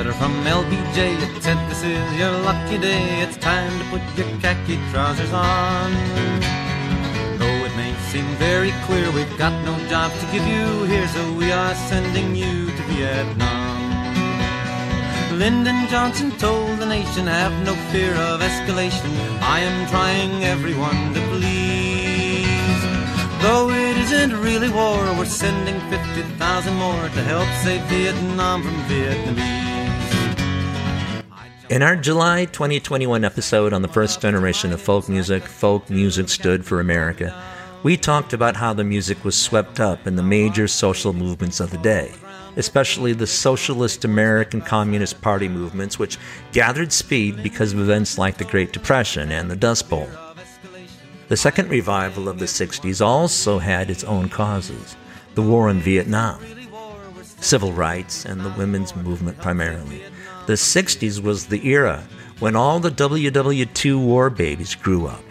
letter from LBJ. It said, this is your lucky day. It's time to put your khaki trousers on. Though it may seem very clear, we've got no job to give you here, so we are sending you to Vietnam. Lyndon Johnson told the nation, have no fear of escalation. I am trying everyone to please. Though it isn't really war, we're sending 50,000 more to help save Vietnam from Vietnamese. In our July 2021 episode on the first generation of folk music stood for America, we talked about how the music was swept up in the major social movements of the day, especially the socialist American Communist Party movements, which gathered speed because of events like the Great Depression and the Dust Bowl. The second revival of the 60s also had its own causes, the war in Vietnam, civil rights, and the women's movement primarily. The 60s was the era when all the WW2 war babies grew up.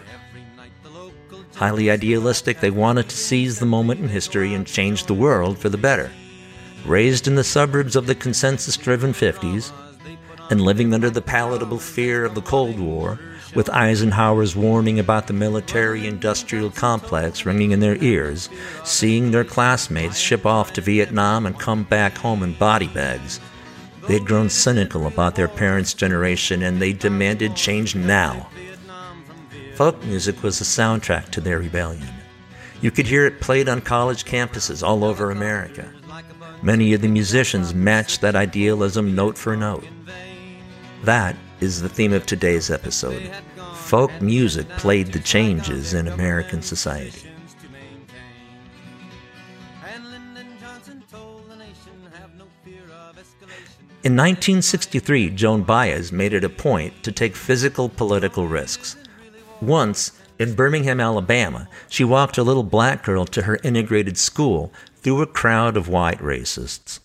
Highly idealistic, they wanted to seize the moment in history and change the world for the better. Raised in the suburbs of the consensus-driven 50s, and living under the palatable fear of the Cold War, with Eisenhower's warning about the military-industrial complex ringing in their ears, seeing their classmates ship off to Vietnam and come back home in body bags, they'd grown cynical about their parents' generation and they demanded change now. Folk music was the soundtrack to their rebellion. You could hear it played on college campuses all over America. Many of the musicians matched that idealism note for note. That is the theme of today's episode. Folk music played the changes in American society. In 1963, Joan Baez made it a point to take physical political risks. Once, in Birmingham, Alabama, she walked a little black girl to her integrated school through a crowd of white racists.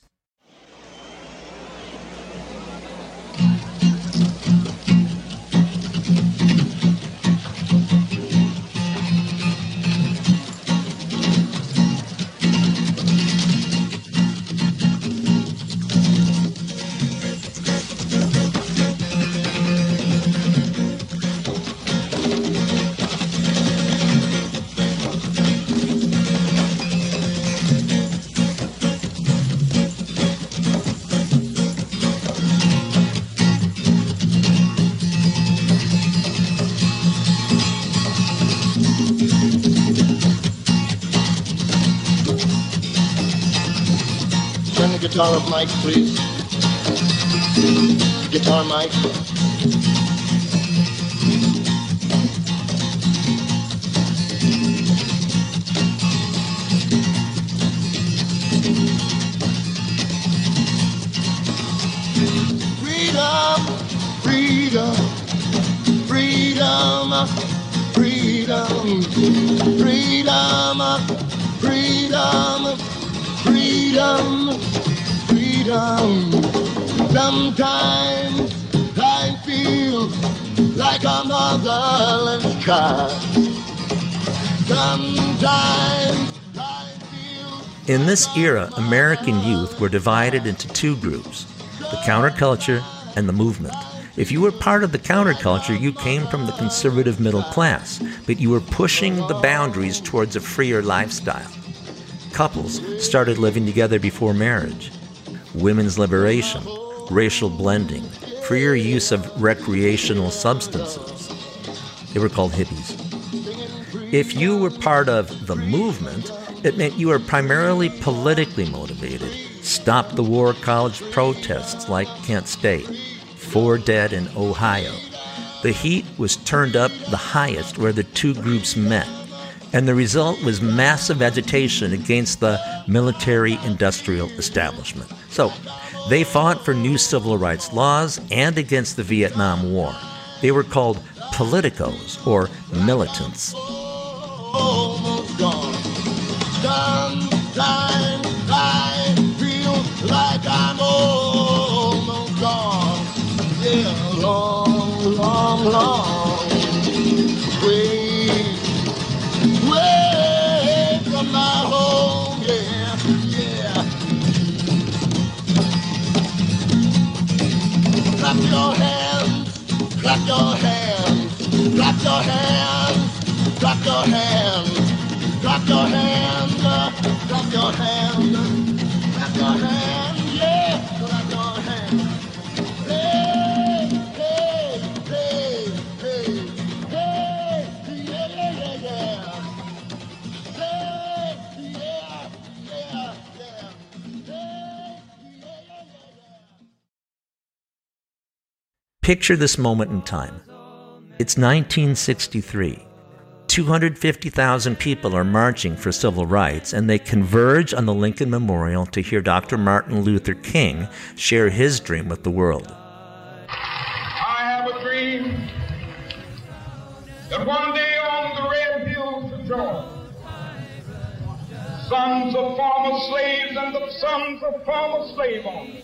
Guitar up, Mike, please. Guitar, Mike. Freedom, freedom, freedom, freedom, freedom, freedom, freedom. Sometimes I feel like a motherless child. Sometimes I feel. In this era, American youth were divided into two groups, the counterculture and the movement. If you were part of the counterculture, you came from the conservative middle class, but you were pushing the boundaries towards a freer lifestyle. Couples started living together before marriage. Women's liberation, racial blending, freer use of recreational substances. They were called hippies. If you were part of the movement, it meant you were primarily politically motivated. Stop the war college protests like Kent State, 4 dead in Ohio. The heat was turned up the highest where the two groups met, and the result was massive agitation against the military-industrial establishment. So, they fought for new civil rights laws and against the Vietnam War. They were called politicos, or militants. your hands, drop your hands, drop your hands, drop your hands, drop your hands, yeah, drop your hands. Play, play, play, play, play, yeah, yeah, yeah. Play, yeah, yeah, yeah. Play, yeah, yeah, yeah. Picture this moment in time. It's 1963. 250,000 people are marching for civil rights, and they converge on the Lincoln Memorial to hear Dr. Martin Luther King share his dream with the world. I have a dream that one day on the red hills of Georgia, sons of former slaves and the sons of former slave owners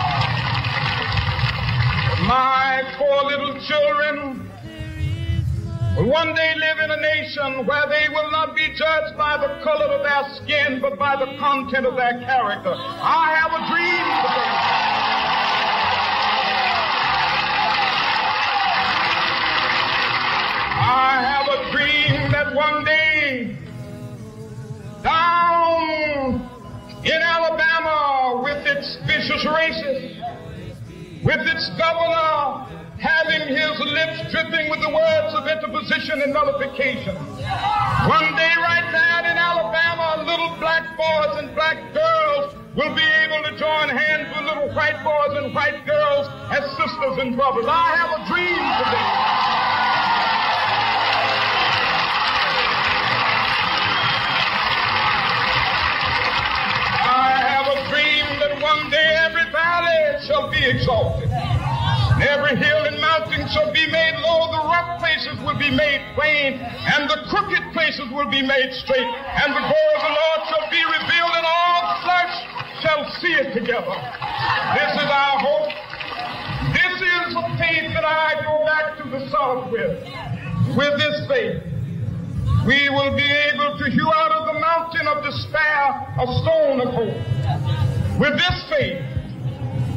My four little children will one day live in a nation where they will not be judged by the color of their skin, but by the content of their character. I have a dream today. I have a dream that one day, down in Alabama with its vicious racists, with its governor having his lips dripping with the words of interposition and nullification. One day right now in Alabama, little black boys and black girls will be able to join hands with little white boys and white girls as sisters and brothers. I have a dream today. I have a dream that one day every valley shall be exalted. And every hill and mountain shall be made low, the rough places will be made plain, and the crooked places will be made straight, and the glory of the Lord shall be revealed, and all flesh shall see it together. This is our hope. This is the faith that I go back to the South with. With this faith, we will be able to hew out of the mountain of despair a stone of hope. With this faith,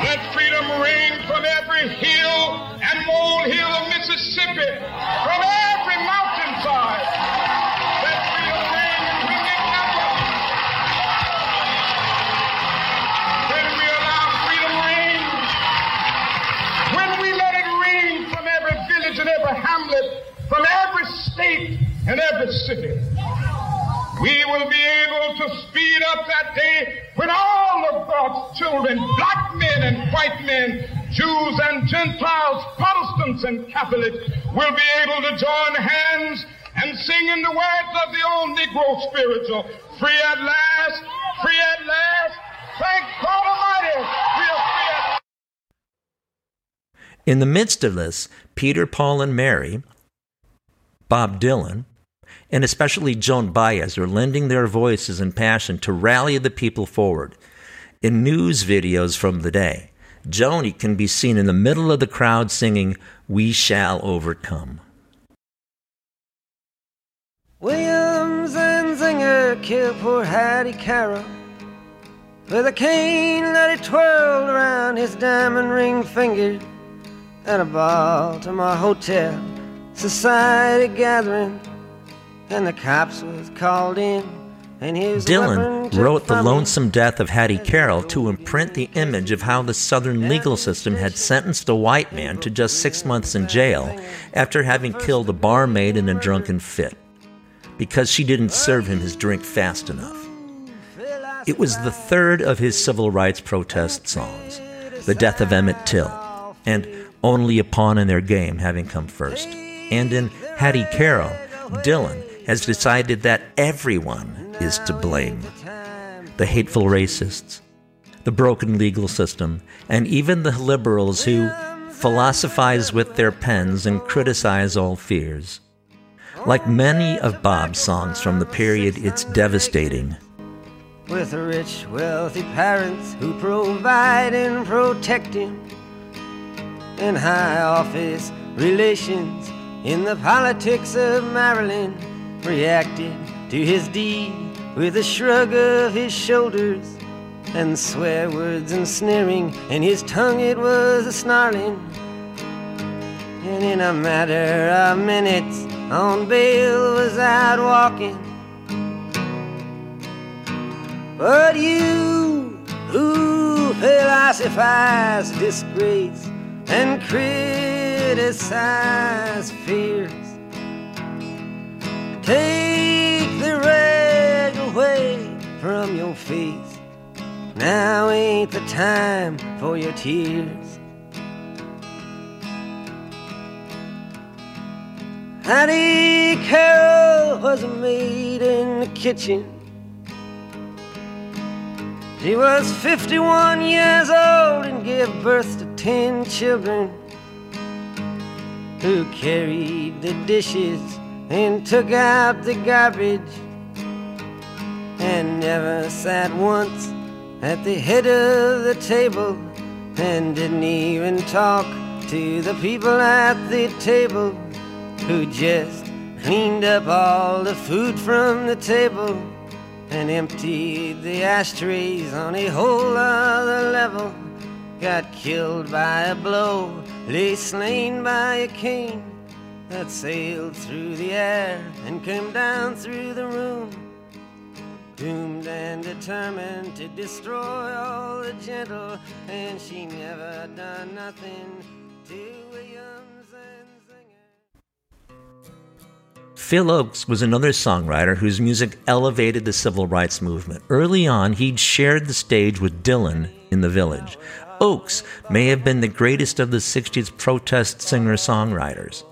Let freedom ring from every hill and molehill of Mississippi, from every mountainside. Let freedom ring, and we can never. When we allow freedom ring, when we let it ring from every village and every hamlet, from every state and every city, we will be able to speed up that day when all of God's children, black men and white men, Jews and Gentiles, Protestants and Catholics, will be able to join hands and singing the words of the old Negro spiritual, free at last, free at last, thank God Almighty, we are free at last. In the midst of this, Peter, Paul, and Mary, Bob Dylan, and especially Joan Baez were lending their voices and passion to rally the people forward. In news videos from the day, Joni can be seen in the middle of the crowd singing, "We Shall Overcome." William Zanzinger killed poor Hattie Carroll with a cane that he twirled around his diamond ring finger at a Baltimore hotel society gathering, and the cops was called in. And Dylan wrote The Lonesome Death of Hattie Carroll to imprint the image of how the Southern legal system had sentenced a white man to just 6 months in jail after having killed a barmaid in a drunken fit because she didn't serve him his drink fast enough. It was the third of his civil rights protest songs, The Death of Emmett Till, and Only a Pawn in Their Game having come first. And in Hattie Carroll, Dylan has decided that everyone is to blame. The hateful racists, the broken legal system, and even the liberals who philosophize with their pens and criticize all fears. Like many of Bob's songs from the period, it's devastating. With rich, wealthy parents who provide and protect him, in high office relations, in the politics of Maryland, reacted to his deed with a shrug of his shoulders and swear words and sneering, and his tongue it was a snarling. And in a matter of minutes, on bail was out walking. But you who philosophize disgrace and criticize fears, take the rag away from your face. Now ain't the time for your tears. Hattie Carroll was a maid in the kitchen. She was 51 years old and gave birth to 10 children who carried the dishes and took out the garbage, and never sat once at the head of the table, and didn't even talk to the people at the table, who just cleaned up all the food from the table and emptied the ashtrays on a whole other level. Got killed by a blow, lay slain by a cane that sailed through the air and came down through the room, doomed and determined to destroy all the gentle, and she never done nothing to William Zanzinger. Phil Ochs was another songwriter whose music elevated the civil rights movement. Early on, he'd shared the stage with Dylan in the Village. Ochs may have been the greatest of the 60s protest singer-songwriters.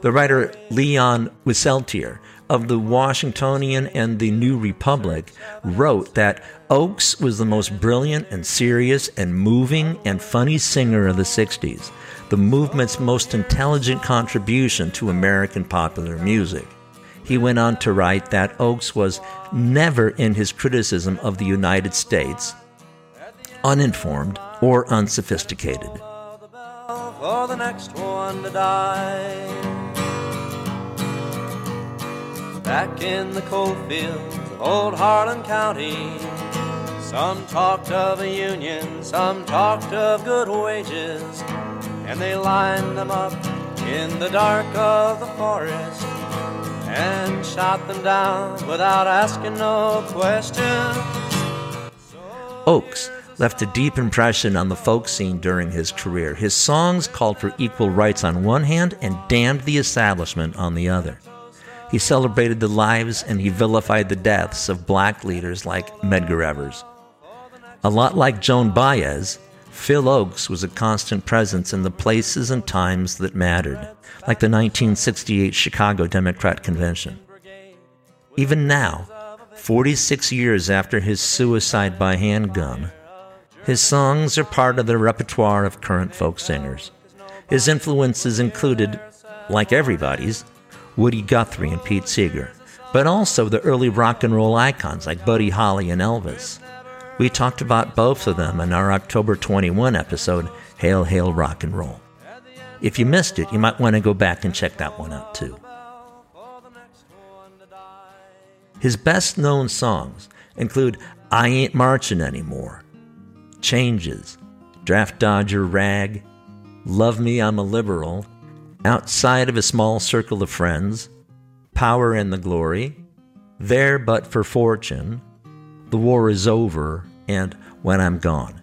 The writer Leon Wieseltier of the Washingtonian and the New Republic wrote that Ochs was the most brilliant and serious and moving and funny singer of the 60s, the movement's most intelligent contribution to American popular music. He went on to write that Ochs was never, in his criticism of the United States, uninformed or unsophisticated. For the next one to die. Back in the coal fields of old Harlan County, some talked of a union, some talked of good wages, and they lined them up in the dark of the forest and shot them down without asking no questions. Ochs left a deep impression on the folk scene during his career. His songs called for equal rights on one hand and damned the establishment on the other. He celebrated the lives and he vilified the deaths of black leaders like Medgar Evers. A lot like Joan Baez, Phil Ochs was a constant presence in the places and times that mattered, like the 1968 Chicago Democrat Convention. Even now, 46 years after his suicide by handgun, his songs are part of the repertoire of current folk singers. His influences included, like everybody's, Woody Guthrie and Pete Seeger, but also the early rock and roll icons like Buddy Holly and Elvis. We talked about both of them in our October 21 episode, Hail, Hail, Rock and Roll. If you missed it, you might want to go back and check that one out too. His best-known songs include I Ain't Marching Anymore, Changes, Draft Dodger Rag, Love Me I'm a Liberal, Outside of a Small Circle of Friends, Power and the Glory, There But for Fortune, The War is Over, and When I'm Gone.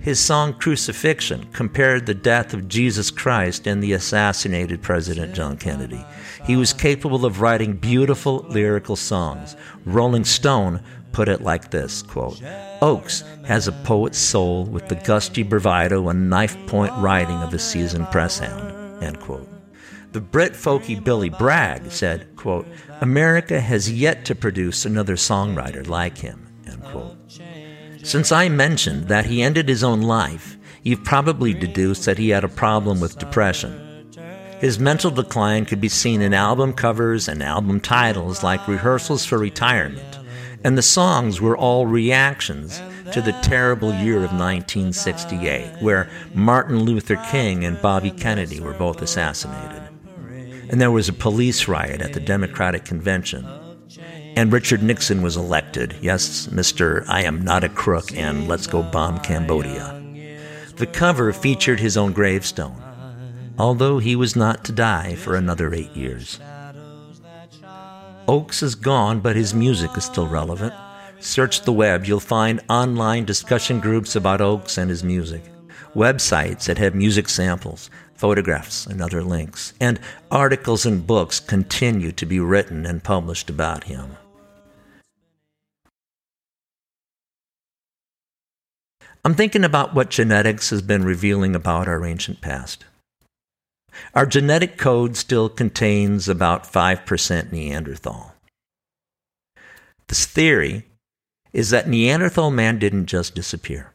His song Crucifixion compared the death of Jesus Christ and the assassinated President John Kennedy. He was capable of writing beautiful lyrical songs. Rolling Stone put it like this, quote, Ochs has a poet's soul with the gusty bravado and knife-point writing of a seasoned press hound, end quote. The Brit folkie Billy Bragg said, quote, America has yet to produce another songwriter like him, end quote. Since I mentioned that he ended his own life, you've probably deduced that he had a problem with depression. His mental decline could be seen in album covers and album titles like Rehearsals for Retirement, and the songs were all reactions to the terrible year of 1968, where Martin Luther King and Bobby Kennedy were both assassinated. And there was a police riot at the Democratic Convention. And Richard Nixon was elected. Yes, Mr. I am not a crook and let's go bomb Cambodia. The cover featured his own gravestone, although he was not to die for another 8 years. Ochs is gone, but his music is still relevant. Search the web. You'll find online discussion groups about Ochs and his music, websites that have music samples, photographs, and other links, and articles and books continue to be written and published about him. I'm thinking about what genetics has been revealing about our ancient past. Our genetic code still contains about 5% Neanderthal. This theory is that Neanderthal man didn't just disappear.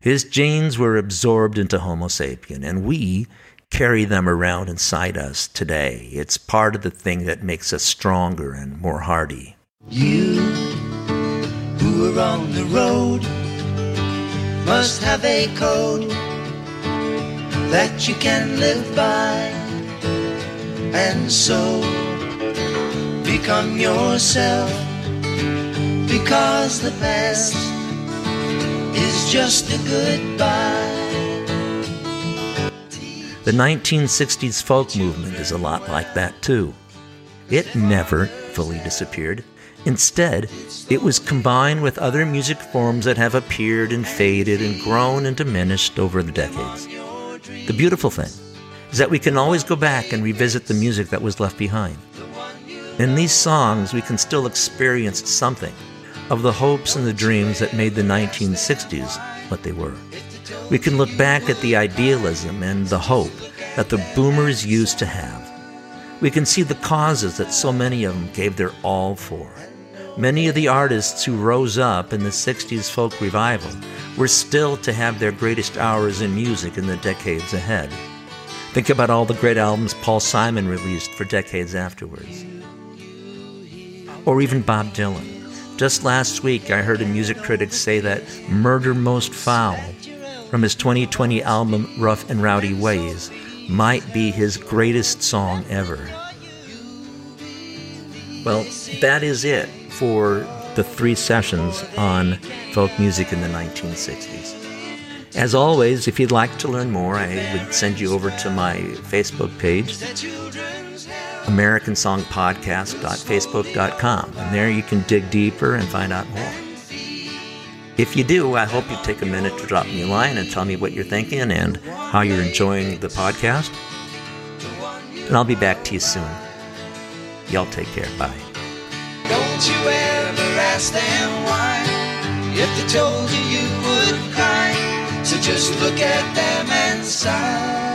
His genes were absorbed into Homo sapien, and we carry them around inside us today. It's part of the thing that makes us stronger and more hardy. You who are on the road must have a code that you can live by, and so become yourself, because the past is just a goodbye. The 1960s folk movement is a lot like that too. It never fully disappeared. Instead, it was combined with other music forms that have appeared and faded and grown and diminished over the decades. The beautiful thing is that we can always go back and revisit the music that was left behind. In these songs, we can still experience something of the hopes and the dreams that made the 1960s what they were. We can look back at the idealism and the hope that the boomers used to have. We can see the causes that so many of them gave their all for. Many of the artists who rose up in the 60s folk revival were still to have their greatest hours in music in the decades ahead. Think about all the great albums Paul Simon released for decades afterwards. Or even Bob Dylan. Just last week, I heard a music critic say that Murder Most Foul, from his 2020 album Rough and Rowdy Ways, might be his greatest song ever. Well, that is it for the 3 sessions on folk music in the 1960s. As always, if you'd like to learn more, I would send you over to my Facebook page, americansongpodcast.facebook.com, and there you can dig deeper and find out more. If you do, I hope you take a minute to drop me a line and tell me what you're thinking and how you're enjoying the podcast. And I'll be back to you soon. Y'all take care. Bye. Don't you ever ask them why? If they told you, you would cry. So just look at them and sigh.